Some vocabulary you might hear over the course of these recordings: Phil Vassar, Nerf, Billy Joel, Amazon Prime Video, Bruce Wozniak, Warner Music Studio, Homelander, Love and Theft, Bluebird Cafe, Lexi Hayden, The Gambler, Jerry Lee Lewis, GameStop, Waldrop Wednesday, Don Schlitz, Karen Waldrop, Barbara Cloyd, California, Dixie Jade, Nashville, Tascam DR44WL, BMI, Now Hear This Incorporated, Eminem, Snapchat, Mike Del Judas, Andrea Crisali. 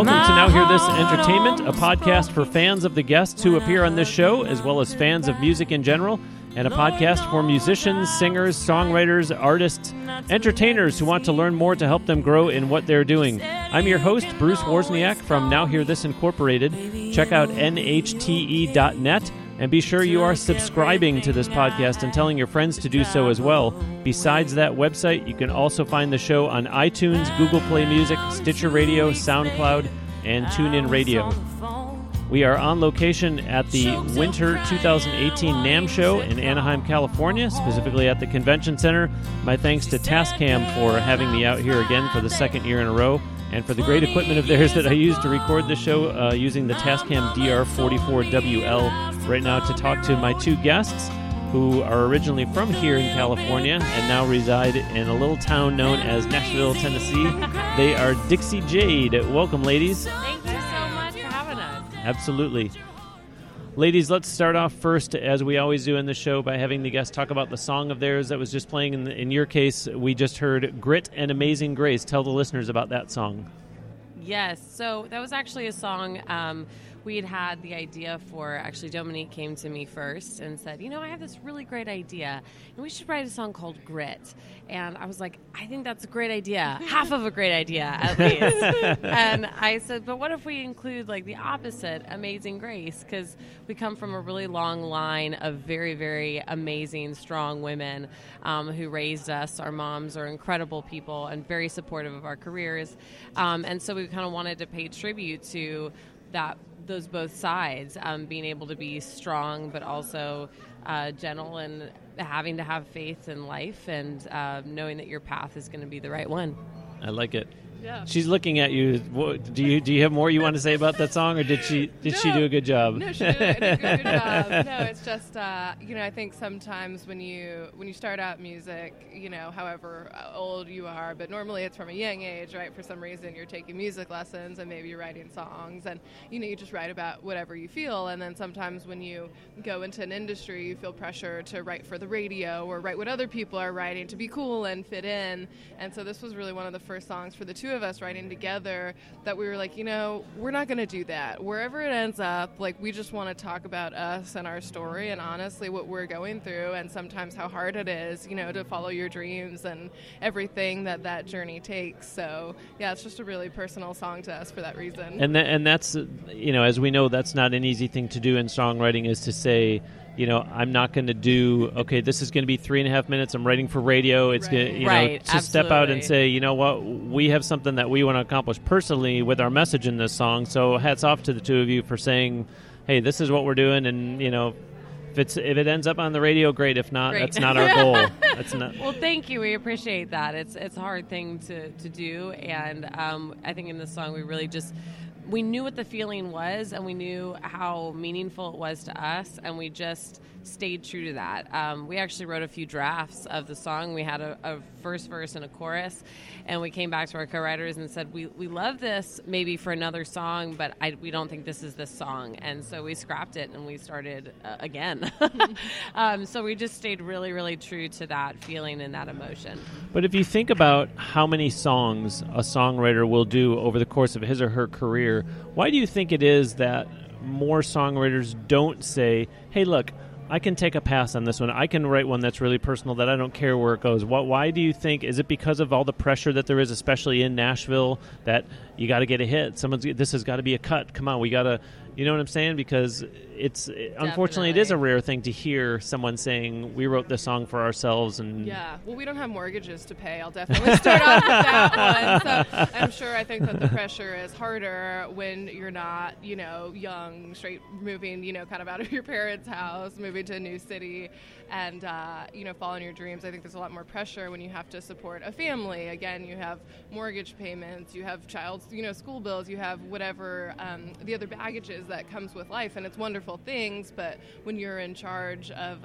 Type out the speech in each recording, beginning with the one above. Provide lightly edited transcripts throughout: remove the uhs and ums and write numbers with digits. Welcome to Now Hear This Entertainment, a podcast for fans of the guests who appear on this show, as well as fans of music in general, and a podcast for musicians, singers, songwriters, artists, entertainers who want to learn more to help them grow in what they're doing. I'm your host, Bruce Wozniak from Now Hear This Incorporated. Check out NHTE.net. And be sure you are subscribing to this podcast and telling your friends to do so as well. Besides that website, you can also find the show on iTunes, Google Play Music, Stitcher Radio, SoundCloud, and TuneIn Radio. We are on location at the Winter 2018 NAMM Show in Anaheim, California, specifically at the Convention Center. My thanks to Tascam for having me out here again for the second year in a row, and for the great equipment of theirs that I used to record the show using the Tascam DR44WL right now to talk to my two guests who are originally from here in California and now reside in a little town known as Nashville, Tennessee. They are Dixie Jade. Welcome, ladies. Thank you so much for having us. Absolutely. Ladies, let's start off first, as we always do in the show, by having the guests talk about the song of theirs that was just playing. In your case, we just heard Grit and Amazing Grace. Tell the listeners about that song. Yes, so that was actually a song we had had the idea for. Actually, Dominique came to me first and said, you know, I have this really great idea, and we should write a song called Grit. And I was like, I think that's a great idea, half of a great idea at least. And I said, but what if we include like the opposite, Amazing Grace? Because we come from a really long line of very, very amazing, strong women who raised us. Our moms are incredible people and very supportive of our careers. And so we kind of wanted to pay tribute to that, those both sides, being able to be strong but also gentle and having to have faith in life and knowing that your path is going to be the right one. I like it. Yeah. She's looking at you. Do you have more you want to say about that song, or did she do a good job? No, she did a good job. No, it's just you know, I think sometimes when you start out music, you know, however old you are, but normally it's from a young age, right? For some reason, you're taking music lessons and maybe you're writing songs, and you know, you just write about whatever you feel. And then sometimes when you go into an industry, you feel pressure to write for the radio or write what other people are writing to be cool and fit in. And so this was really one of the first songs for the two of us writing together that we were like, you know, we're not going to do that. Wherever it ends up, like, we just want to talk about us and our story and honestly what we're going through, and sometimes how hard it is, you know, to follow your dreams and everything that journey takes. So yeah, it's just a really personal song to us for that reason. And that's, you know, as we know, that's not an easy thing to do in songwriting, is to say, you know, I'm not going to do, okay, this is going to be 3.5 minutes. I'm writing for radio. It's going to, you know, to step out and say, you know what, we have something that we want to accomplish personally with our message in this song. So hats off to the two of you for saying, hey, this is what we're doing. And, you know, if it ends up on the radio, great. If not, that's not our goal. That's not. Well, thank you. We appreciate that. It's a hard thing to do. And I think in this song, we really just, we knew what the feeling was, and we knew how meaningful it was to us, and we just stayed true to that. We actually wrote a few drafts of the song. We had a first verse and a chorus, and we came back to our co-writers and said, we love this maybe for another song, but we don't think this is this song. And so we scrapped it, and we started again. So we just stayed really, really true to that feeling and that emotion. But if you think about how many songs a songwriter will do over the course of his or her career, why do you think it is that more songwriters don't say, hey, look, I can take a pass on this one. I can write one that's really personal that I don't care where it goes. Why do you think? Is it because of all the pressure that there is, especially in Nashville, that you got to get a hit? This has got to be a cut. Come on, we got to, you know what I'm saying? Because unfortunately, it is a rare thing to hear someone saying, we wrote this song for ourselves. And yeah, well, we don't have mortgages to pay. I'll definitely start off with that one. So I'm sure, I think that the pressure is harder when you're not, you know, young, straight moving, you know, kind of out of your parents' house, moving to a new city and you know, following your dreams. I think there's a lot more pressure when you have to support a family. Again, you have mortgage payments, you have school bills, you have whatever the other baggages that comes with life, and it's wonderful things, but when you're in charge of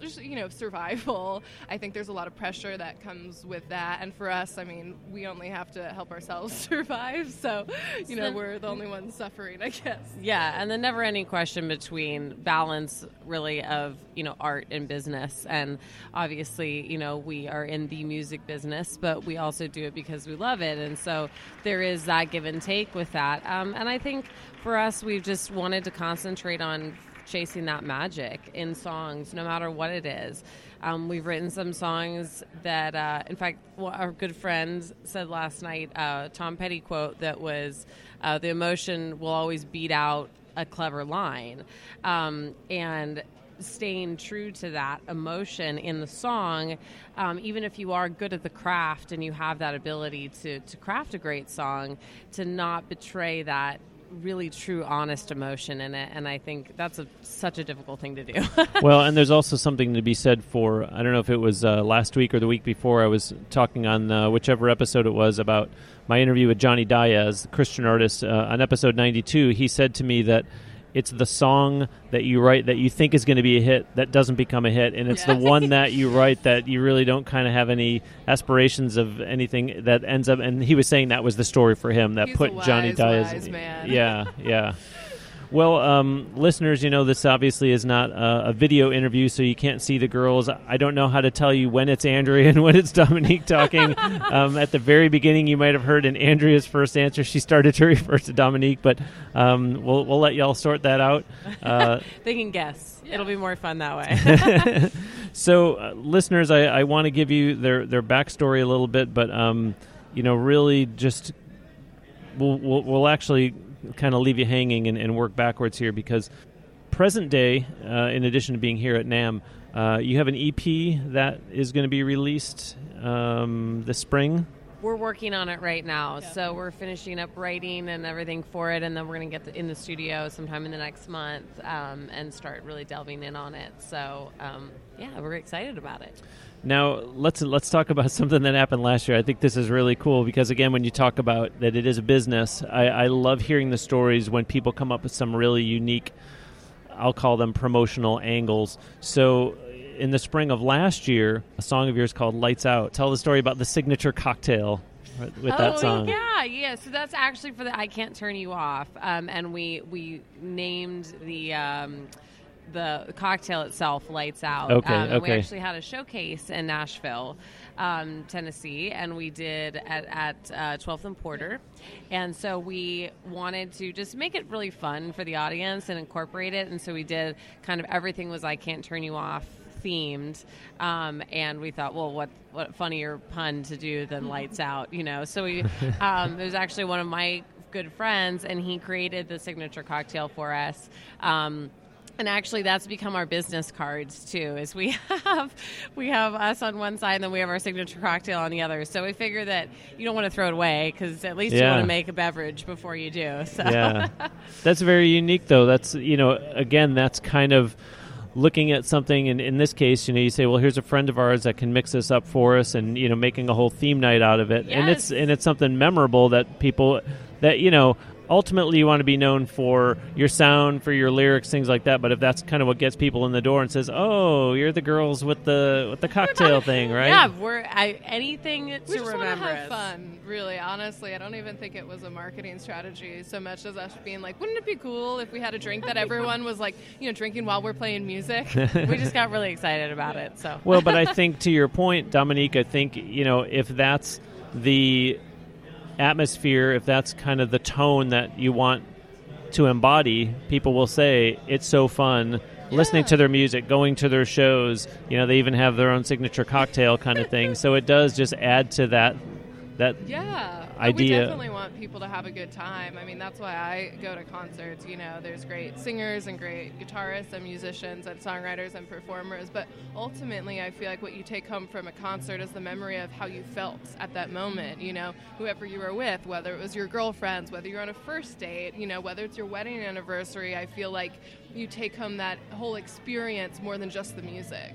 just, you know, survival, I think there's a lot of pressure that comes with that. And for us, I mean, we only have to help ourselves survive, so, you know, we're the only ones suffering, I guess. Yeah, and the never-ending question between balance, really, of, you know, art and business. And obviously, you know, we are in the music business, but we also do it because we love it, and so there is that give and take with that. And I think for us, we've just wanted to concentrate on chasing that magic in songs, no matter what it is. We've written some songs that, in fact, our good friend said last night, Tom Petty quote that was, the emotion will always beat out a clever line. And staying true to that emotion in the song, even if you are good at the craft and you have that ability to craft a great song, to not betray that really true, honest emotion in it. And I think that's such a difficult thing to do. Well, and there's also something to be said for, I don't know if it was last week or the week before, I was talking on whichever episode it was about my interview with Johnny Diaz, the Christian artist, on episode 92. He said to me that it's the song that you write that you think is going to be a hit that doesn't become a hit, and it's the one that you write that you really don't kind of have any aspirations of anything that ends up. And he was saying that was the story for him that He's put a wise, Johnny Diaz. Wise man. Yeah, yeah. Well, listeners, you know, this obviously is not a video interview, so you can't see the girls. I don't know how to tell you when it's Andrea and when it's Dominique talking. At the very beginning, you might have heard in Andrea's first answer, she started to refer to Dominique, but we'll let y'all sort that out. They can guess. Yeah. It'll be more fun that way. So, listeners, I want to give you their backstory a little bit, but, you know, really just we'll actually kind of leave you hanging and work backwards here, because present day, in addition to being here at NAMM, you have an EP that is going to be released this spring. We're working on it right now, so we're finishing up writing and everything for it, and then we're going to get in the studio sometime in the next month and start really delving in on it. So yeah, we're excited about it. Now, let's talk about something that happened last year. I think this is really cool because, again, when you talk about that it is a business, I love hearing the stories when people come up with some really unique, I'll call them promotional angles. So in the spring of last year, a song of yours called Lights Out. Tell the story about the signature cocktail with that song. Yeah. So that's actually for the I Can't Turn You Off. And we named the cocktail itself Lights Out. And we actually had a showcase in Nashville, Tennessee, and we did at 12th and Porter. And so we wanted to just make it really fun for the audience and incorporate it. And so we did kind of everything was I Can't Turn You Off themed. And we thought, well, what funnier pun to do than Lights Out, you know? So we, it was actually one of my good friends, and he created the signature cocktail for us. And actually, that's become our business cards, too, is we have us on one side, and then we have our signature cocktail on the other. So we figure that you don't want to throw it away, because at least you want to make a beverage before you do. So. Yeah. That's very unique, though. That's, you know, again, that's kind of looking at something, and in this case, you know, you say, well, here's a friend of ours that can mix this up for us, and, you know, making a whole theme night out of it. Yes. And it's something memorable that people, that, you know, ultimately you want to be known for your sound, for your lyrics, things like that, but if that's kind of what gets people in the door and says, oh, you're the girls with the cocktail thing, right? Yeah, anything to remember. We just want to have fun, really, honestly. I don't even think it was a marketing strategy so much as us being like, wouldn't it be cool if we had a drink that everyone was like, you know, drinking while we're playing music? We just got really excited about it. So well, but I think to your point, Dominique, I think, you know, if that's the atmosphere, if that's kind of the tone that you want to embody, people will say it's so fun listening to their music, going to their shows. You know, they even have their own signature cocktail kind of thing. So it does just add to that idea. We definitely want people to have a good time. I mean, that's why I go to concerts. You know, there's great singers and great guitarists and musicians and songwriters and performers, but ultimately I feel like what you take home from a concert is the memory of how you felt at that moment, you know, whoever you were with, whether it was your girlfriends, whether you're on a first date, you know, whether it's your wedding anniversary. I feel like you take home that whole experience more than just the music.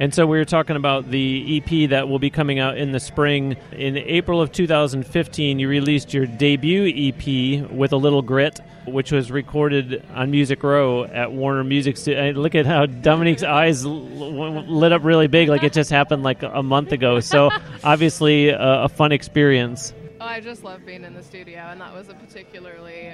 And so we were talking about the EP that will be coming out in the spring. In April of 2015, you released your debut EP, With a Little Grit, which was recorded on Music Row at Warner Music Studio. Look at how Dominique's eyes lit up really big, like it just happened like a month ago. So obviously a fun experience. Oh, I just love being in the studio, and that was a particularly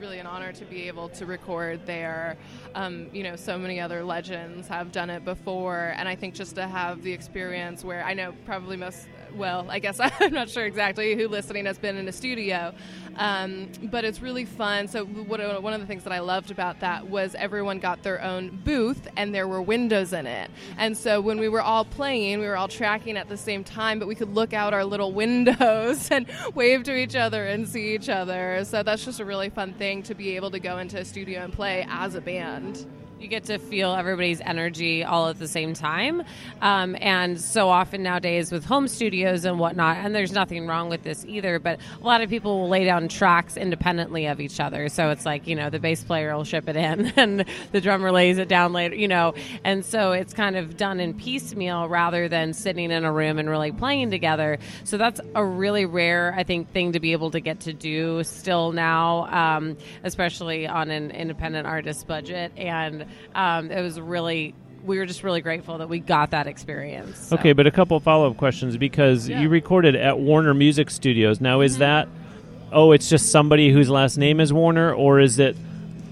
really an honor to be able to record there. You know, so many other legends have done it before, and I think just to have the experience where I know probably most, well, I guess I'm not sure exactly who listening has been in a studio, but it's really fun. So one of the things that I loved about that was everyone got their own booth, and there were windows in it. And so when we were all playing, we were all tracking at the same time, but we could look out our little windows and wave to each other and see each other. So that's just a really fun thing to be able to go into a studio and play as a band. You get to feel everybody's energy all at the same time. And so often nowadays with home studios and whatnot, and there's nothing wrong with this either, but a lot of people will lay down tracks independently of each other. So it's like, you know, the bass player will ship it in and the drummer lays it down later, you know. And so it's kind of done in piecemeal rather than sitting in a room and really playing together. So that's a really rare, I think, thing to be able to get to do still now, especially on an independent artist budget. And it was really, we were just really grateful that we got that experience. So. Okay, but a couple of follow-up questions, because you recorded at Warner Music Studios. Now, is that, it's just somebody whose last name is Warner, or is it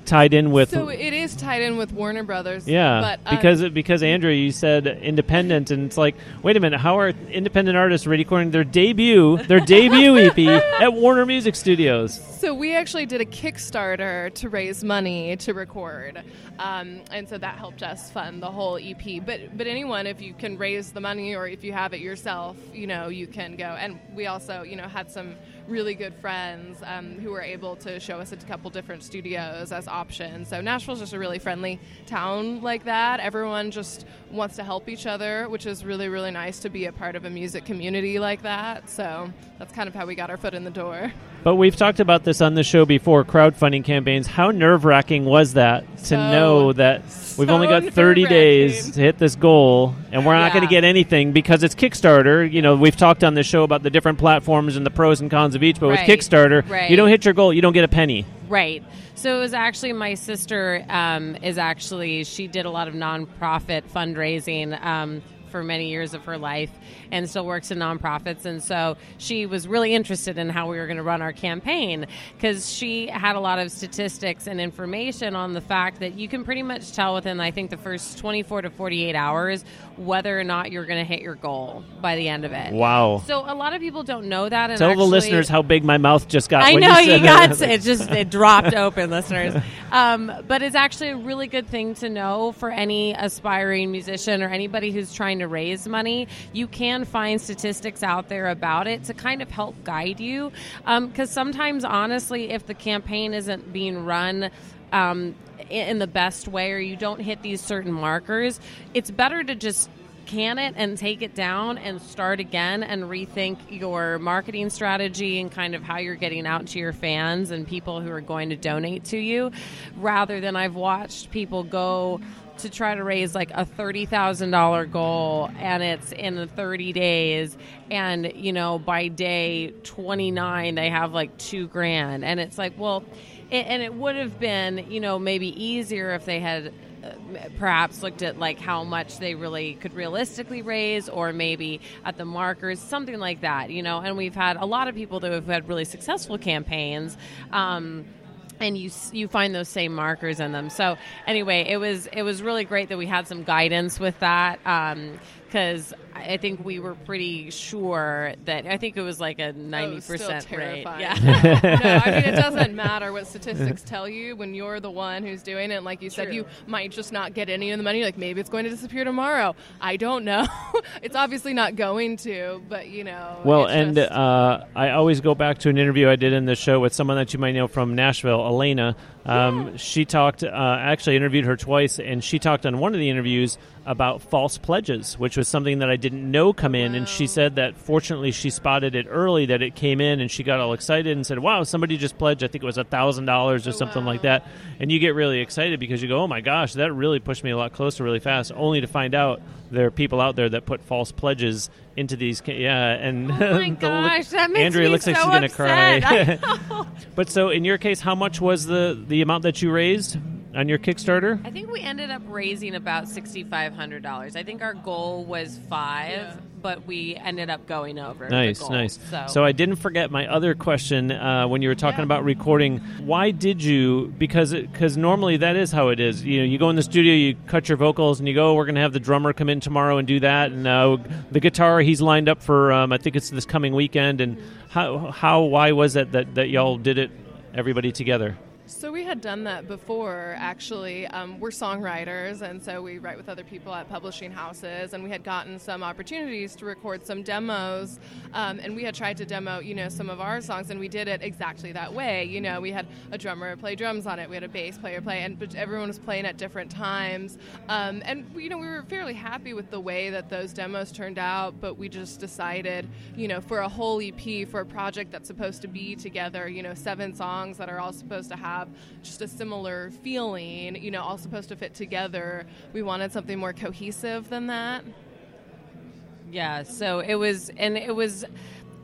tied in with... So it is tied in with Warner Brothers. Yeah, but, because Andrea, you said independent, and it's like, wait a minute, how are independent artists recording their debut EP at Warner Music Studios? So we actually did a Kickstarter to raise money to record, and so that helped us fund the whole EP. But anyone, if you can raise the money or if you have it yourself, you know, you can go. And we also, you know, had some really good friends who were able to show us a couple different studios as options. So Nashville's just a really friendly town like that. Everyone just wants to help each other, which is really, really nice to be a part of a music community like that. So that's kind of how we got our foot in the door. But we've talked about this on the show before, crowdfunding campaigns. How nerve-wracking was that to know that we've only got 30 days to hit this goal, and we're not going to get anything because it's Kickstarter? You know, we've talked on the show about the different platforms and the pros and cons of each, but with Kickstarter, you don't hit your goal, you don't get a penny. Right. So it was actually my sister she did a lot of nonprofit fundraising for many years of her life and still works in nonprofits. And so she was really interested in how we were going to run our campaign, because she had a lot of statistics and information on the fact that you can pretty much tell within, I think, the first 24 to 48 hours whether or not you're going to hit your goal by the end of it. Wow. So a lot of people don't know that. And tell the listeners how big my mouth just got. I know, you got it. Just it dropped open, listeners. But it's actually a really good thing to know for any aspiring musician or anybody who's trying to raise money. You can find statistics out there about it to kind of help guide you. Because sometimes, honestly, if the campaign isn't being run in the best way, or you don't hit these certain markers, it's better to just can it and take it down and start again and rethink your marketing strategy and kind of how you're getting out to your fans and people who are going to donate to you, rather than I've watched people go to try to raise like a $30,000 goal, and it's in 30 days, and you know, by day 29 they have like $2,000, and it's like, well, and it would have been, you know, maybe easier if they had perhaps looked at like how much they really could realistically raise, or maybe at the markers, something like that, you know. And we've had a lot of people that have had really successful campaigns, and you find those same markers in them. So anyway, it was really great that we had some guidance with that, because I think we were pretty sure that, I think it was like a 90% rate. Yeah. No, I mean, it doesn't matter what statistics tell you when you're the one who's doing it. And like you said, you might just not get any of the money. Like, maybe it's going to disappear tomorrow. I don't know. It's obviously not going to, but you know. Well, and just... I always go back to an interview I did in the show with someone that you might know from Nashville, Elena. She talked, I actually interviewed her twice, and she talked on one of the interviews about false pledges, which was something that I didn't know come in. Wow. And she said that fortunately she spotted it early, that it came in, and she got all excited and said, wow, somebody just pledged, I think it was $1,000 or something like that. And you get really excited because you go, oh my gosh, that really pushed me a lot closer really fast, only to find out there are people out there that put false pledges into these. And oh my gosh, that makes Andrea me looks so like she's going to cry. But so in your case, how much was the amount that you raised on your Kickstarter? I think we ended up raising about $6,500. I think our goal was $5,000, but we ended up going over. Nice, the goal, nice. So I didn't forget my other question when you were talking about recording. Why did you? Because normally that is how it is. You know, you go in the studio, you cut your vocals, and you go, we're going to have the drummer come in tomorrow and do that. And the guitar, he's lined up for, I think it's this coming weekend. And why was it that y'all did it, everybody together? So we had done that before, actually. We're songwriters, and so we write with other people at publishing houses, and we had gotten some opportunities to record some demos, and we had tried to demo, some of our songs, and we did it exactly that way. We had a drummer play drums on it, we had a bass player play, but everyone was playing at different times, and we were fairly happy with the way that those demos turned out, but we just decided, for a whole EP, for a project that's supposed to be together, 7 songs that are all supposed to have just a similar feeling, all supposed to fit together. We wanted something more cohesive than that. Yeah, so it was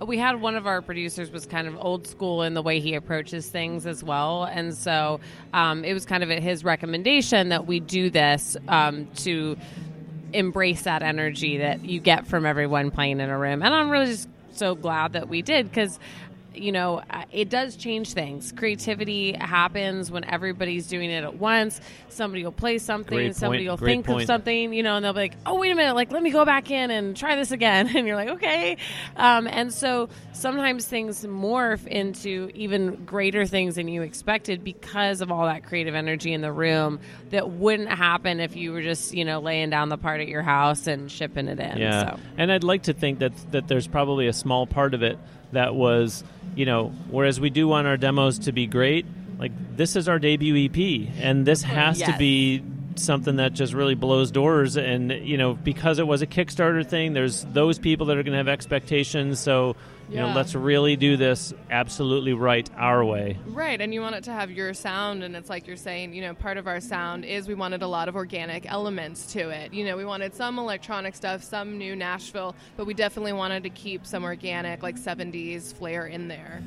we had one of our producers was kind of old school in the way he approaches things as well. And so it was kind of at his recommendation that we do this to embrace that energy that you get from everyone playing in a room. And I'm really just so glad that we did, because it does change things. Creativity happens when everybody's doing it at once. Somebody will play something, somebody will think of something, and they'll be like, oh, wait a minute, let me go back in and try this again. And you're like, okay. And so sometimes things morph into even greater things than you expected because of all that creative energy in the room that wouldn't happen if you were just, laying down the part at your house and shipping it in. Yeah. So. And I'd like to think that there's probably a small part of it that was, whereas we do want our demos to be great, like this is our debut EP, and this has to be something that just really blows doors. And, because it was a Kickstarter thing, there's those people that are going to have expectations. So, let's really do this absolutely right our way. Right. And you want it to have your sound. And it's like you're saying, part of our sound is we wanted a lot of organic elements to it. We wanted some electronic stuff, some new Nashville, but we definitely wanted to keep some organic, like 70s flair in there.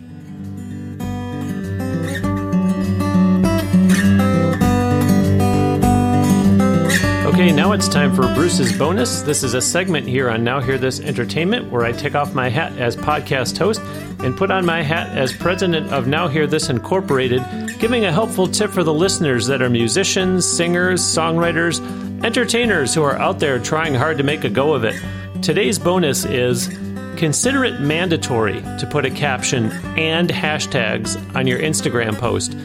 Okay, now it's time for Bruce's Bonus. This is a segment here on Now Hear This Entertainment where I take off my hat as podcast host and put on my hat as president of Now Hear This Incorporated, giving a helpful tip for the listeners that are musicians, singers, songwriters, entertainers who are out there trying hard to make a go of it. Today's bonus is consider it mandatory to put a caption and hashtags on your Instagram post.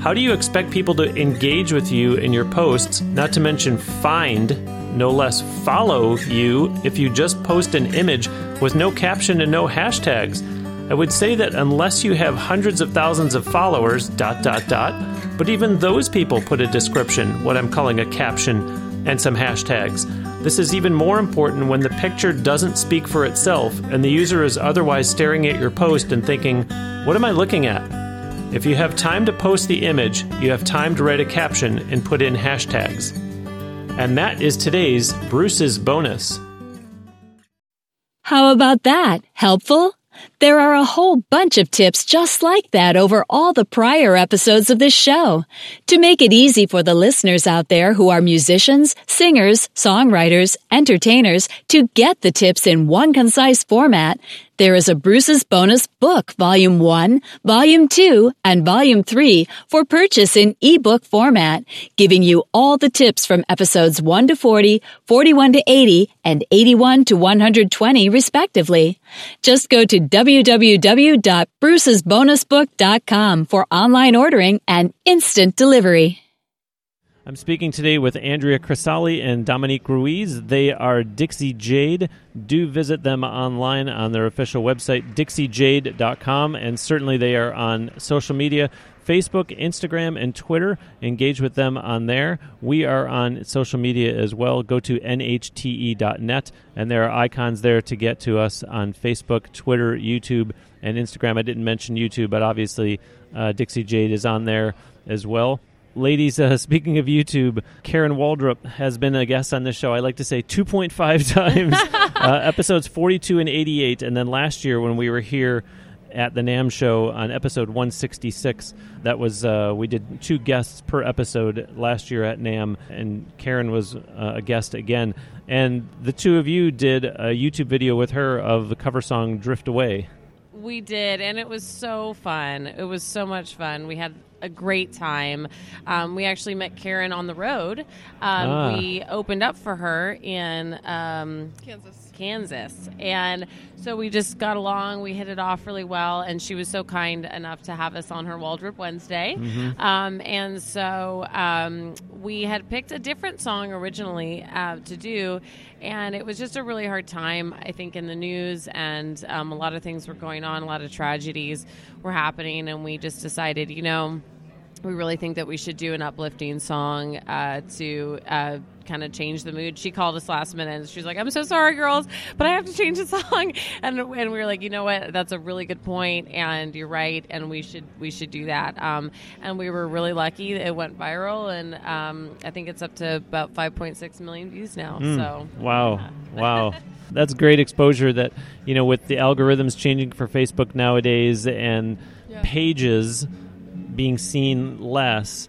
How do you expect people to engage with you in your posts, not to mention find, no less follow you, if you just post an image with no caption and no hashtags? I would say that unless you have hundreds of thousands of followers, .. But even those people put a description, what I'm calling a caption, and some hashtags. This is even more important when the picture doesn't speak for itself and the user is otherwise staring at your post and thinking, what am I looking at? If you have time to post the image, you have time to write a caption and put in hashtags. And that is today's Bruce's Bonus. How about that? Helpful? There are a whole bunch of tips just like that over all the prior episodes of this show. To make it easy for the listeners out there who are musicians, singers, songwriters, entertainers to get the tips in one concise format, there is a Bruce's Bonus book, Volume 1, Volume 2, and Volume 3 for purchase in ebook format, giving you all the tips from episodes 1 to 40, 41 to 80, and 81 to 120, respectively. Just go to www.brucesbonusbook.com for online ordering and instant delivery. I'm speaking today with Andrea Crisali and Dominique Ruiz. They are Dixie Jade. Do visit them online on their official website, DixieJade.com, and certainly they are on social media. Facebook, Instagram, and Twitter. Engage with them on there. We are on social media as well. Go to nhte.net, and there are icons there to get to us on Facebook, Twitter, YouTube, and Instagram. I didn't mention YouTube, but obviously Dixie Jade is on there as well. Ladies, speaking of YouTube, Karen Waldrop has been a guest on this show, I like to say, 2.5 times, episodes 42 and 88. And then last year when we were here at the NAMM Show on episode 166, that was we did 2 guests per episode last year at NAMM, and Karen was a guest again. And the two of you did a YouTube video with her of the cover song Drift Away. We did, and it was so fun. It was so much fun. We had a great time. We actually met Karen on the road. We opened up for her in Kansas. And so we just got along. We hit it off really well. And she was so kind enough to have us on her Waldrop Wednesday. Mm-hmm. And so we had picked a different song originally to do. And it was just a really hard time, I think, in the news. And a lot of things were going on. A lot of tragedies were happening. And we just decided, you know, we really think that we should do an uplifting song to kind of change the mood. She called us last minute and she's like, I'm so sorry, girls, but I have to change the song. And we were like, you know what? That's a really good point, and you're right, and we should do that. And we were really lucky. It went viral, and I think it's up to about 5.6 million views now. So Wow. That's great exposure that, you know, with the algorithms changing for Facebook nowadays and pages being seen less,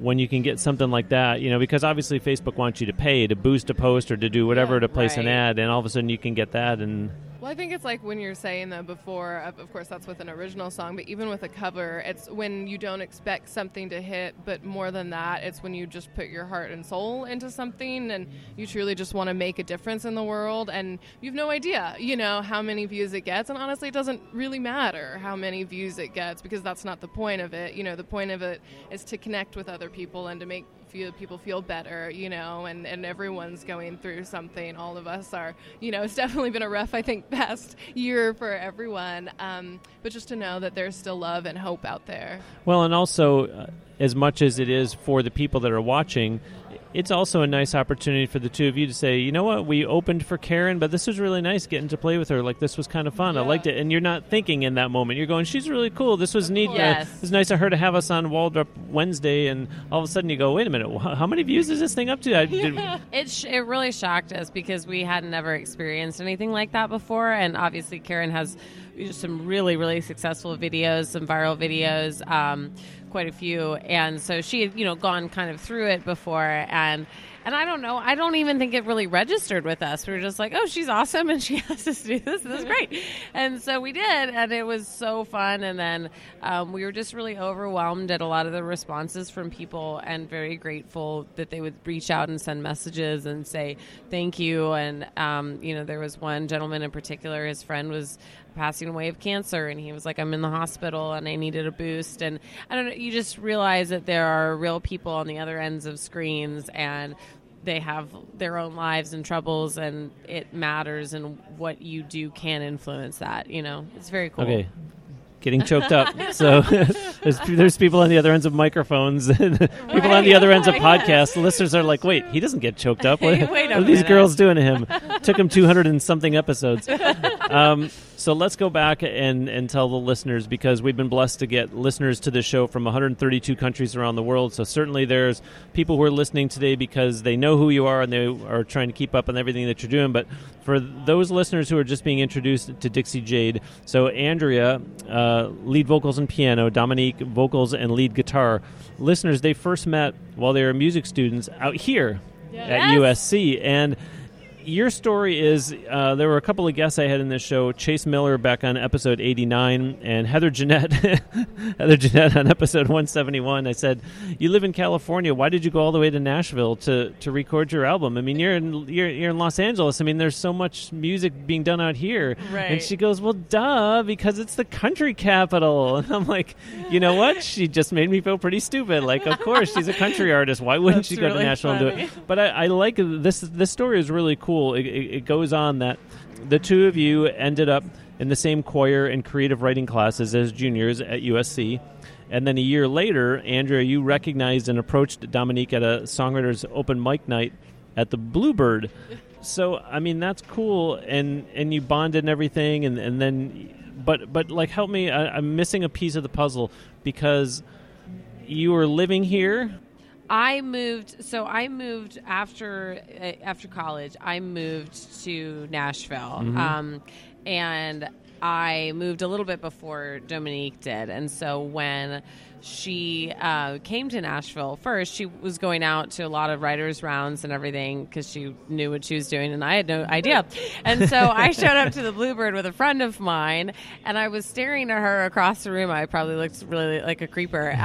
when you can get something like that, you know, because obviously Facebook wants you to pay to boost a post or to do whatever to place an ad, and all of a sudden you can get that. And well, I think it's like when you're saying that before, of course that's with an original song, but even with a cover, it's when you don't expect something to hit, but more than that, it's when you just put your heart and soul into something and you truly just want to make a difference in the world, and you've no idea, you know, how many views it gets. And honestly, it doesn't really matter how many views it gets, because that's not the point of it. You know, the point of it is to connect with other people and to make people feel better, you know, and everyone's going through something. All of us are, you know, it's definitely been a rough, I think, past year for everyone. But just to know that there's still love and hope out there. Well, and also, as much as it is for the people that are watching, it's also a nice opportunity for the two of you to say, you know what, we opened for Karen, but this was really nice getting to play with her. Like, this was kind of fun. Yeah. I liked it. And you're not thinking in that moment. You're going, she's really cool. This was neat. Yes. It was nice of her to have us on Waldrop Wednesday. And all of a sudden you go, wait a minute, how many views is this thing up to? It really shocked us, because we had never experienced anything like that before. And obviously Karen has some really, really successful videos, some viral videos, quite a few. And so she had, you know, gone kind of through it before. And I don't know, I don't even think it really registered with us. We were just like, oh, she's awesome and she has us do this. This is great. And so we did, and it was so fun. And then we were just really overwhelmed at a lot of the responses from people, and very grateful that they would reach out and send messages and say thank you. And, you know, there was one gentleman in particular, his friend was passing away of cancer, and he was like, I'm in the hospital and I needed a boost. And I don't know, you just realize that there are real people on the other ends of screens, and they have their own lives and troubles, and it matters, and what you do can influence that, you know. It's very cool. Okay, getting choked up. So there's people on the other ends of microphones and people on the other ends of podcasts. The listeners are like, wait, he doesn't get choked up. What are these girls doing to him? Took him 200 and something episodes. So let's go back and tell the listeners, because we've been blessed to get listeners to this show from 132 countries around the world. So certainly there's people who are listening today because they know who you are and they are trying to keep up on everything that you're doing. But for those listeners who are just being introduced to Dixie Jade, so Andrea, lead vocals and piano, Dominique, vocals and lead guitar. Listeners, they first met while they were music students out here at USC. And your story is, there were a couple of guests I had in this show, Chase Miller back on episode 89 and Heather Jeanette on episode 171. I said, you live in California. Why did you go all the way to Nashville to record your album? I mean, you're in Los Angeles. I mean, there's so much music being done out here. Right. And she goes, well, duh, because it's the country capital. And I'm like, you know what? She just made me feel pretty stupid. Like, of course, she's a country artist. Why wouldn't she go to Nashville and do it? But I like this. This story is really cool. It goes on that the two of you ended up in the same choir and creative writing classes as juniors at USC, And then a year later, Andrea, you recognized and approached Dominique at a songwriters open mic night at the Bluebird. So, I mean, that's cool. And you bonded and everything. And then, but like, help me, I'm missing a piece of the puzzle because you were living here. I moved after college. I moved to Nashville, mm-hmm. And I moved a little bit before Dominique did. And so when she came to Nashville first, she was going out to a lot of writers' rounds and everything because she knew what she was doing, and I had no idea. And so I showed up to the Bluebird with a friend of mine, and I was staring at her across the room. I probably looked really like a creeper. And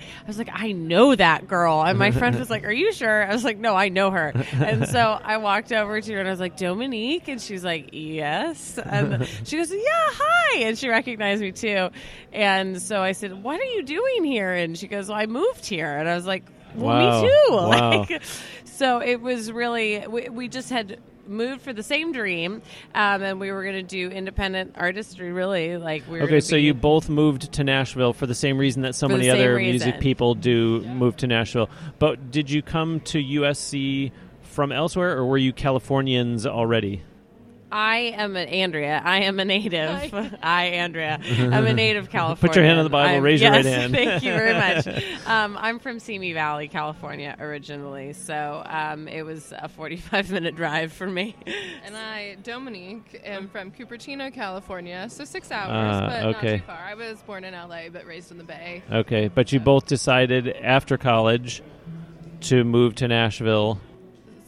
I was like, I know that girl. And my friend was like, are you sure? I was like, no, I know her. And so I walked over to her, and I was like, Dominique? And she's like, yes. And she goes, yeah, hi. And she recognized me, too. And so I said, what are you doing here? And she goes, well, I moved here. And I was like, well, wow. Me too. Wow. Like, so it was really, we just had moved for the same dream, and we were going to do independent artistry, really. Like we were okay, so you both moved to Nashville for the same reason that so many other music people do move to Nashville. But did you come to USC from elsewhere, or were you Californians already? I am an Andrea. I am a native. Andrea. I'm a native Californian. Put your hand on the Bible. Raise your right hand. Thank you very much. I'm from Simi Valley, California, originally. So it was a 45-minute drive for me. And I, Dominique, am from Cupertino, California. So 6 hours, but okay. Not too far. I was born in LA, but raised in the Bay. Okay. But you both decided after college to move to Nashville.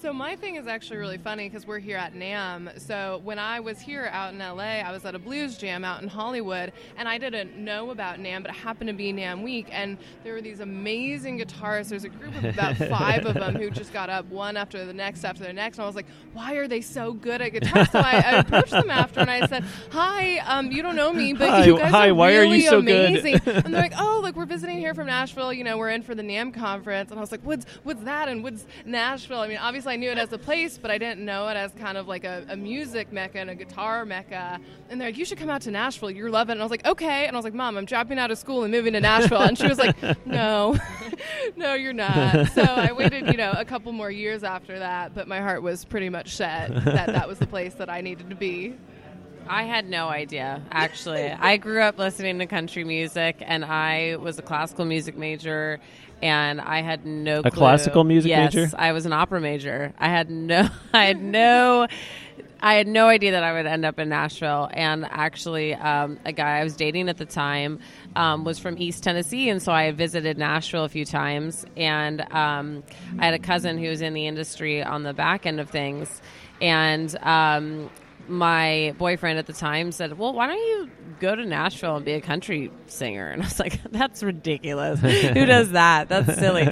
So my thing is actually really funny because we're here at NAMM. So when I was here out in LA, I was at a blues jam out in Hollywood, and I didn't know about NAMM, but it happened to be NAMM week, and there were these amazing guitarists. There's a group of about 5 of them who just got up one after the next, and I was like, why are they so good at guitar? So I approached them after, and I said, hi, you don't know me, but you guys are why really are you so amazing. Good? And they're like, oh, look, we're visiting here from Nashville. You know, we're in for the NAMM conference. And I was like, what's that, and what's Nashville? I mean, obviously, I knew it as a place, but I didn't know it as kind of like a music mecca and a guitar mecca. And they're like, you should come out to Nashville. You're loving it. And I was like, okay. And I was like, Mom, I'm dropping out of school and moving to Nashville. And she was like, no, you're not. So I waited, a couple more years after that, but my heart was pretty much set that was the place that I needed to be. I had no idea, actually. I grew up listening to country music, and I was a classical music major, and I had no clue. A classical music major? Yes, I was an opera major. I had no idea that I would end up in Nashville. And actually, a guy I was dating at the time was from East Tennessee. And so I visited Nashville a few times. And I had a cousin who was in the industry on the back end of things. And my boyfriend at the time said, well, why don't you go to Nashville and be a country singer? And I was like, that's ridiculous. Who does that? That's silly.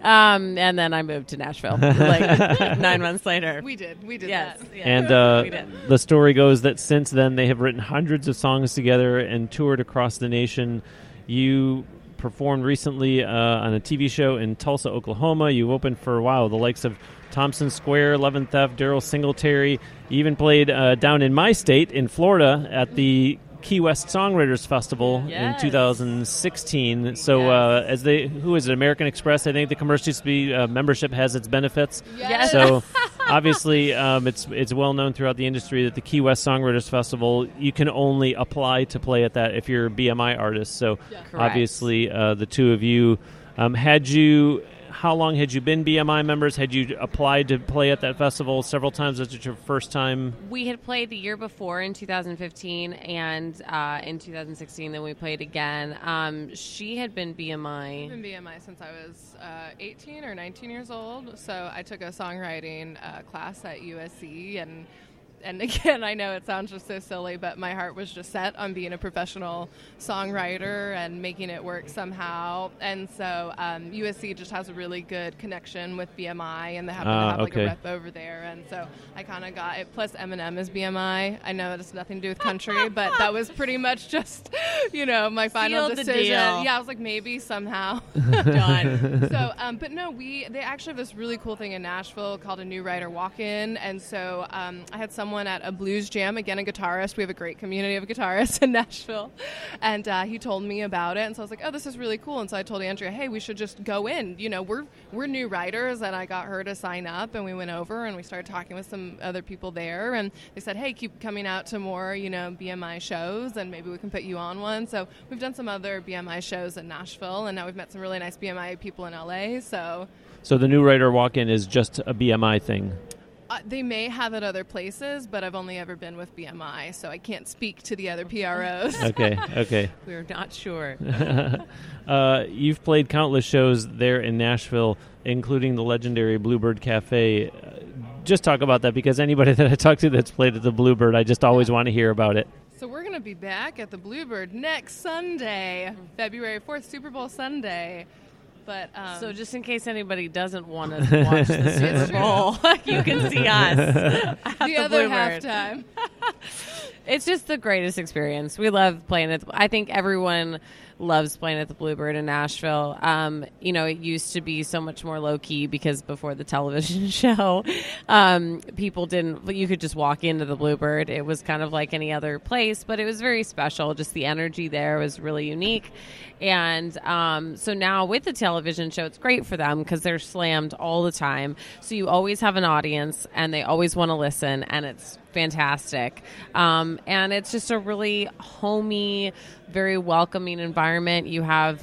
And then I moved to Nashville like 9 months later. We did yes, that. Yes. And the story goes that since then they have written hundreds of songs together and toured across the nation. You performed recently on a TV show in Tulsa, Oklahoma. You opened for, the likes of Thompson Square, Love and Theft, Daryle Singeltary. You even played down in my state, in Florida, at the Key West Songwriters Festival in 2016. So who is it, American Express? I think the commercial used to be membership has its benefits. Yes. So obviously it's well known throughout the industry that the Key West Songwriters Festival, you can only apply to play at that if you're a BMI artist. So obviously the two of you, how long had you been BMI members? Had you applied to play at that festival several times? Was it your first time? We had played the year before in 2015 and in 2016, then we played again. She had been BMI. I've been BMI since I was 18 or 19 years old. So I took a songwriting class at USC and again, I know it sounds just so silly, but my heart was just set on being a professional songwriter and making it work somehow. And so USC just has a really good connection with BMI, and they happen to have like a rep over there. And so I kind of got it. Plus, Eminem is BMI. I know it has nothing to do with country, but that was pretty much just, my final decision. Yeah, I was like, maybe somehow done. So, but no, they actually have this really cool thing in Nashville called a New Writer Walk-In. And so I had someone someone at a blues jam, again, a guitarist. We have a great community of guitarists in Nashville. And he told me about it. And so I was like, oh, this is really cool. And so I told Andrea, hey, we should just go in. You know, we're new writers. And I got her to sign up. And we went over and we started talking with some other people there. And they said, hey, keep coming out to more, you know, BMI shows. And maybe we can put you on one. So we've done some other BMI shows in Nashville. And now we've met some really nice BMI people in L.A. So the new writer walk-in is just a BMI thing? They may have at other places, but I've only ever been with BMI, so I can't speak to the other PROs. Okay. We're not sure. You've played countless shows there in Nashville, including the legendary Bluebird Cafe. Just talk about that, because anybody that I talk to that's played at the Bluebird, I just always want to hear about it. So we're going to be back at the Bluebird next Sunday, February 4th, Super Bowl Sunday. But so just in case anybody doesn't want to watch the Super Bowl, you can see us at the other halftime. It's just the greatest experience. We love playing at I think everyone loves playing at the Bluebird in Nashville. You know, it used to be so much more low-key because before the television show, people didn't... You could just walk into the Bluebird. It was kind of like any other place, but it was very special. Just the energy there was really unique. And so now with the television show, it's great for them because they're slammed all the time. So you always have an audience, and they always want to listen, and it's fantastic. And it's just a really homey, very welcoming environment. You have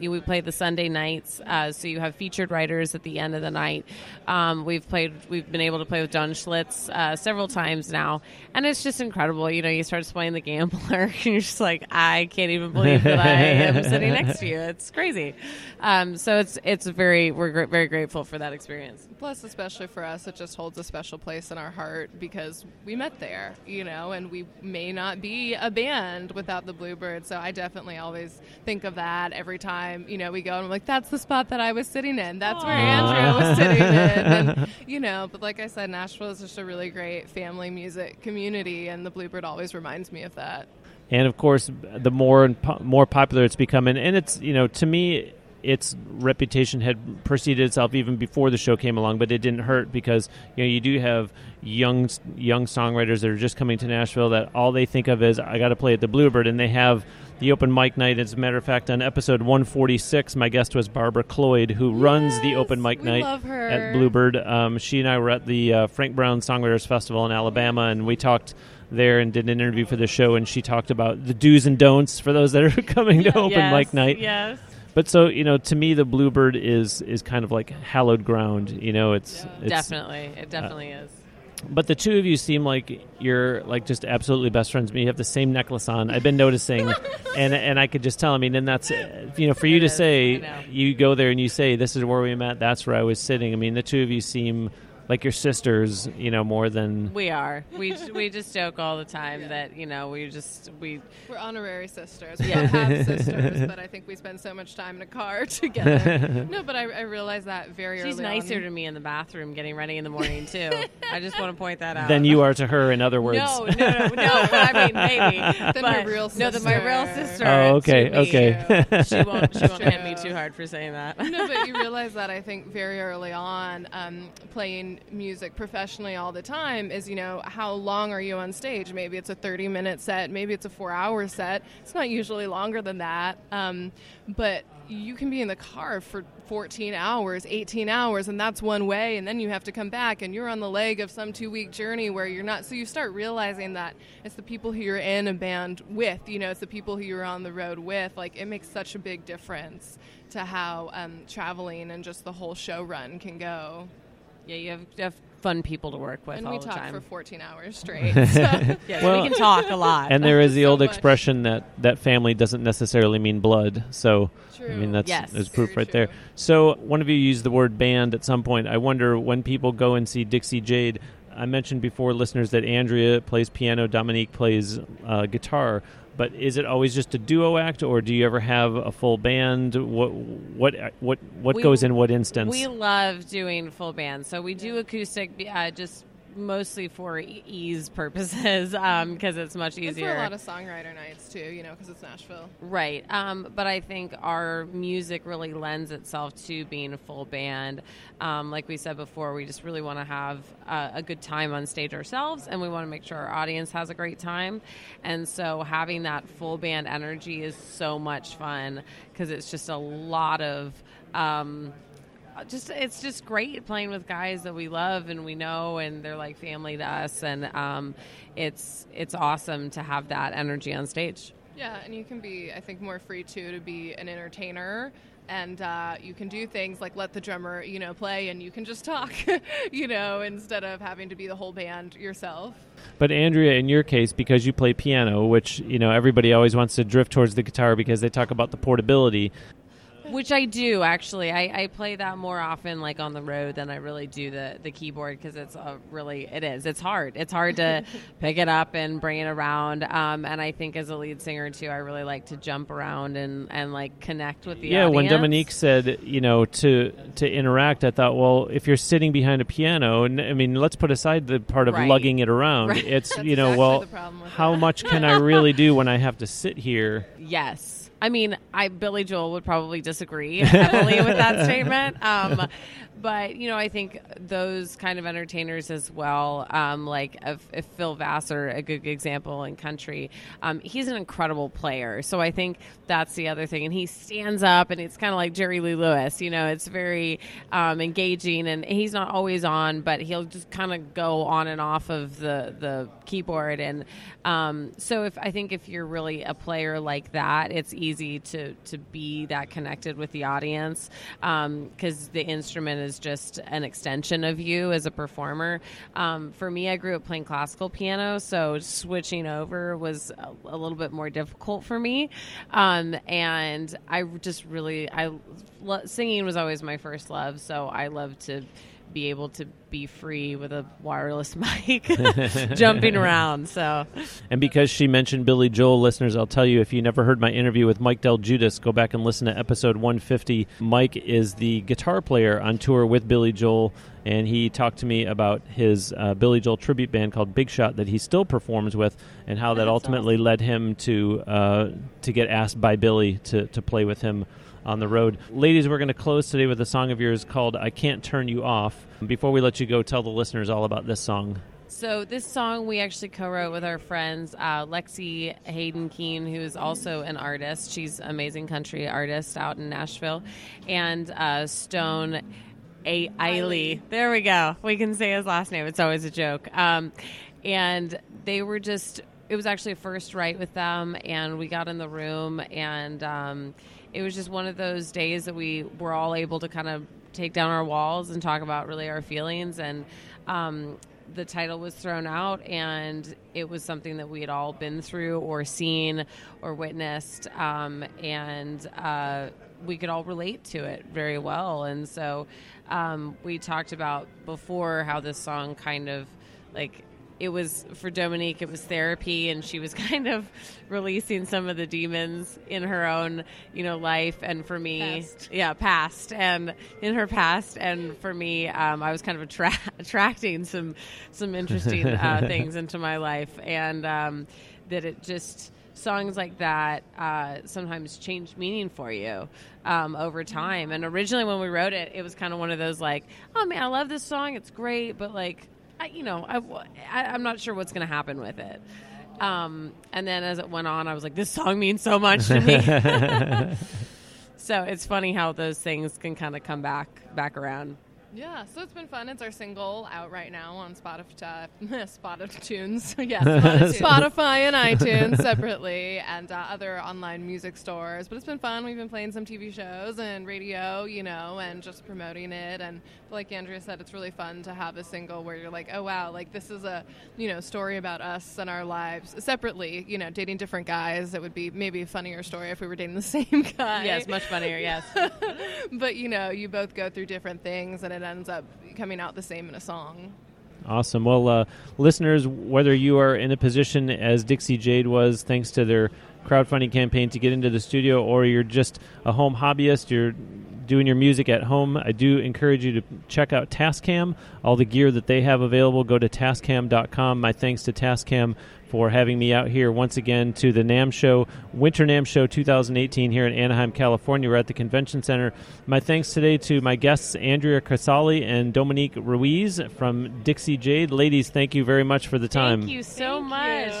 we play the Sunday nights, so you have featured writers at the end of the night. We've been able to play with Don Schlitz several times now, and it's just incredible. You know, you start playing The Gambler, and you're just like, I can't even believe that I am sitting next to you. It's crazy. So it's very we're very grateful for that experience. Plus, especially for us, it just holds a special place in our heart because we met there, you know, and we may not be a band without the Bluebird. So I definitely always think of that every time, you know, we go, and I'm like, that's the spot that I was sitting in. That's where Andrea was sitting in. And, you know, but like I said, Nashville is just a really great family music community, and the Bluebird always reminds me of that. And of course, the more and more popular it's become, and it's, you know, to me, its reputation had preceded itself even before the show came along, but it didn't hurt because, you know, you do have young songwriters that are just coming to Nashville that all they think of is, I got to play at the Bluebird, and they have the open mic night. As a matter of fact, on episode 146, my guest was Barbara Cloyd, who runs the open mic night at Bluebird. She and I were at the Frank Brown Songwriters Festival in Alabama, and we talked there and did an interview for the show, and she talked about the do's and don'ts for those that are coming to open mic night. Yes. But so, you know, to me, the Bluebird is kind of like hallowed ground. You know, it definitely is. But the two of you seem like you're like just absolutely best friends. I mean, you have the same necklace on. I've been noticing, and I could just tell. I mean, and that's, you know, for you to say, you go there and you say, this is where we met. That's where I was sitting. I mean, the two of you seem like your sisters, you know, more than... We are. We just joke all the time that, you know, We're honorary sisters. We don't have sisters, but I think we spend so much time in a car together. No, but I realized that very early on. She's nicer to me in the bathroom getting ready in the morning, too. I just want to point that out. Than you are to her, in other words. No. I mean, maybe. Than my real sister. No, than my real sister. Oh, okay. She won't hit me too hard for saying that. No, but you realize that, I think, very early on, playing music professionally all the time is, you know, how long are you on stage? Maybe it's a 30-minute set, maybe it's a 4-hour set. It's not usually longer than that, but you can be in the car for 14 hours, 18 hours, and that's one way, and then you have to come back, and you're on the leg of some 2-week journey where you're not, so you start realizing that it's the people who you're in a band with, you know, it's the people who you're on the road with, like, it makes such a big difference to how traveling and just the whole show run can go. Yeah, you have fun people to work with all the time. And we talk for 14 hours straight. So. Yeah, well, we can talk a lot. And there is the old expression that family doesn't necessarily mean blood. So, true. I mean, there's proof right there. So one of you used the word band at some point. I wonder when people go and see Dixie Jade. I mentioned before, listeners, that Andrea plays piano, Dominique plays guitar. But is it always just a duo act, or do you ever have a full band? What goes in what instance? We love doing full bands. So we do acoustic, just mostly for ease purposes, because it's much easier. It's for a lot of songwriter nights, too, you know, because it's Nashville. Right. But I think our music really lends itself to being a full band. Like we said before, we just really want to have a good time on stage ourselves, and we want to make sure our audience has a great time. And so having that full band energy is so much fun, because it's just a lot of... it's just great playing with guys that we love and we know, and they're like family to us, and it's awesome to have that energy on stage. Yeah, and you can be, I think, more free too to be an entertainer, and you can do things like let the drummer, you know, play, and you can just talk, you know, instead of having to be the whole band yourself. But Andrea, in your case, because you play piano, which, you know, everybody always wants to drift towards the guitar because they talk about the portability. Which I do, actually. I play that more often, like, on the road than I really do the keyboard, because it is. It's hard. It's hard to pick it up and bring it around. And I think as a lead singer, too, I really like to jump around and like, connect with the audience. Yeah, when Dominique said, you know, to interact, I thought, well, if you're sitting behind a piano, and I mean, let's put aside the part of lugging it around. Right. It's, that's, you know, well, how much can I really do when I have to sit here? Yes. I mean, Billy Joel would probably disagree heavily with that statement. But, you know, I think those kind of entertainers as well, like if Phil Vassar, a good example in country, he's an incredible player. So I think that's the other thing. And he stands up, and it's kind of like Jerry Lee Lewis. You know, it's very engaging, and he's not always on, but he'll just kind of go on and off of the keyboard. And so I think if you're really a player like that, it's easy to be that connected with the audience, because the instrument is just an extension of you as a performer. For me, I grew up playing classical piano, so switching over was a little bit more difficult for me. And I just really, singing was always my first love, so I love to be able to be free with a wireless mic jumping around. So, and because she mentioned Billy Joel, listeners, I'll tell you, if you never heard my interview with Mike Del Judas, go back and listen to episode 150. Mike is the guitar player on tour with Billy Joel, and he talked to me about his Billy Joel tribute band called Big Shot that he still performs with, and how that ultimately led him to get asked by Billy to play with him on the road. Ladies, we're going to close today with a song of yours called I Can't Turn You Off. Before we let you go, tell the listeners all about this song. So this song we actually co-wrote with our friends Lexi Hayden, Keane, who is also an artist. She's an amazing country artist out in Nashville. And Stone... Ailey. There we go. We can say his last name. It's always a joke. And they were just... It was actually a first write with them, and we got in the room, and it was just one of those days that we were all able to kind of take down our walls and talk about really our feelings, and the title was thrown out, and it was something that we had all been through or seen or witnessed, we could all relate to it very well. And so we talked about before how this song kind of, like, it was for Dominique, it was therapy, and she was kind of releasing some of the demons in her own, you know, life. And for me, past. And for me, I was kind of attracting some interesting things into my life. And that it just... Songs like that sometimes change meaning for you over time. And originally when we wrote it, it was kind of one of those like, oh, man, I love this song. It's great. But, like, I'm not sure what's going to happen with it. And then as it went on, I was like, this song means so much to me. So it's funny how those things can kind of come back around. Yeah, so it's been fun. It's our single out right now on Spotify, Spotify and iTunes separately, and other online music stores. But it's been fun. We've been playing some TV shows and radio, you know, and just promoting it. And like Andrea said, it's really fun to have a single where you're like, oh, wow, like this is a, you know, story about us and our lives separately, you know, dating different guys. It would be maybe a funnier story if we were dating the same guy. Yes, much funnier, yes. But, you know, you both go through different things, and it ends up coming out the same in a song. Awesome. Well, listeners, whether you are in a position as Dixie Jade was, thanks to their crowdfunding campaign to get into the studio, or you're just a home hobbyist, you're doing your music at home, I do encourage you to check out Tascam. All the gear that they have available, go to Tascam.com. My thanks to Tascam for having me out here once again to the NAMM Show, Winter NAMM Show 2018 here in Anaheim, California. We're at the Convention Center. My thanks today to my guests, Andrea Crisali and Dominique Ruiz from Dixie Jade. Ladies, thank you very much for the time. Thank you so much.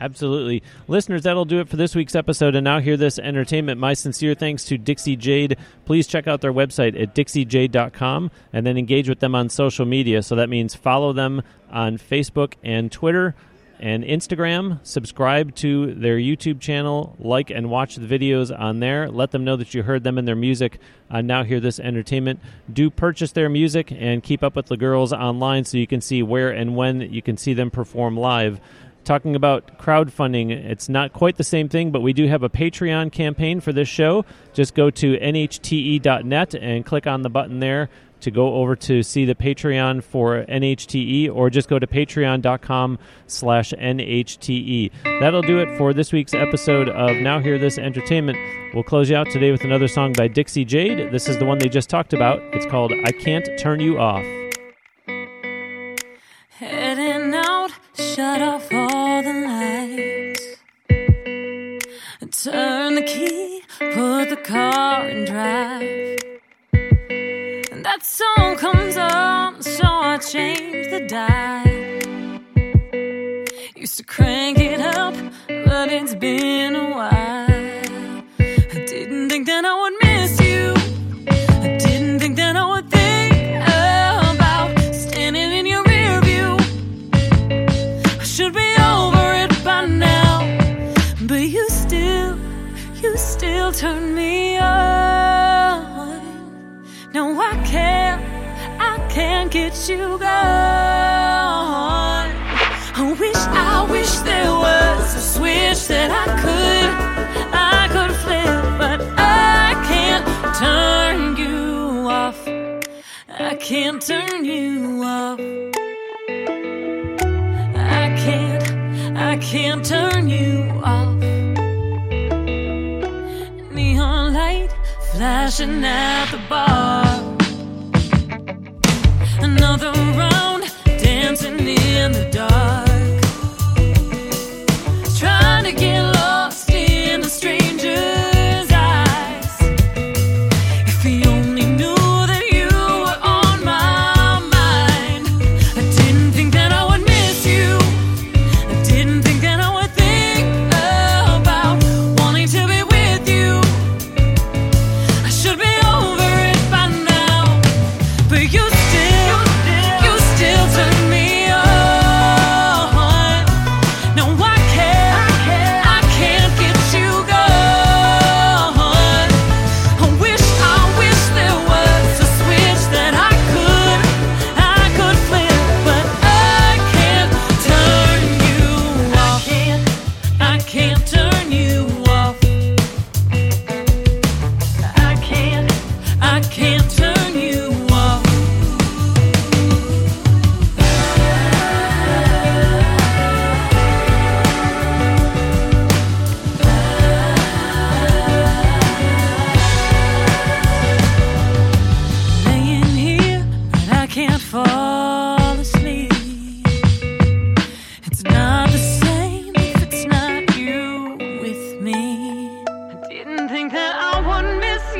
Absolutely. Listeners, that'll do it for this week's episode of Now Hear This Entertainment. My sincere thanks to Dixie Jade. Please check out their website at DixieJade.com and then engage with them on social media. So that means follow them on Facebook and Twitter and Instagram. Subscribe to their YouTube channel. Like and watch the videos on there. Let them know that you heard them and their music on Now Hear This Entertainment. Do purchase their music and keep up with the girls online so you can see where and when you can see them perform live. Talking about crowdfunding, it's not quite the same thing, but we do have a Patreon campaign for this show. Just go to nhte.net and click on the button there to go over to see the Patreon for NHTE, or just go to patreon.com/NHTE. That'll do it for this week's episode of Now Hear This Entertainment. We'll close you out today with another song by Dixie Jade. This is the one they just talked about. It's called I Can't Turn You Off. Heading out, shut off all the lights. Turn the key, put the car in drive. That song comes on, so I change the dial. Used to crank it up, but it's been a while. I didn't think that I would miss you. I didn't think that I would think about standing in your rear view. I should be over it by now, but you still turn me on. No, I can't get you gone. I wish there was a switch that I could flip, but I can't turn you off. I can't turn you off. I can't turn you off. Neon light flashing at the bar. Another round, dancing in the dark. Trying to get lost in a stranger's eyes. If he only knew that you were on my mind. I didn't think that I would miss you. I didn't think that I would think about wanting to be with you. I should be over it by now, but you still turn me on. No, I can't get you gone. I wish there was a switch that I could flip, but I can't turn you off. I can't turn you off. I can't turn you off. Laying here, but I can't fall asleep. It's not the same if it's not you with me. I didn't think that I would miss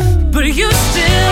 you, but you still.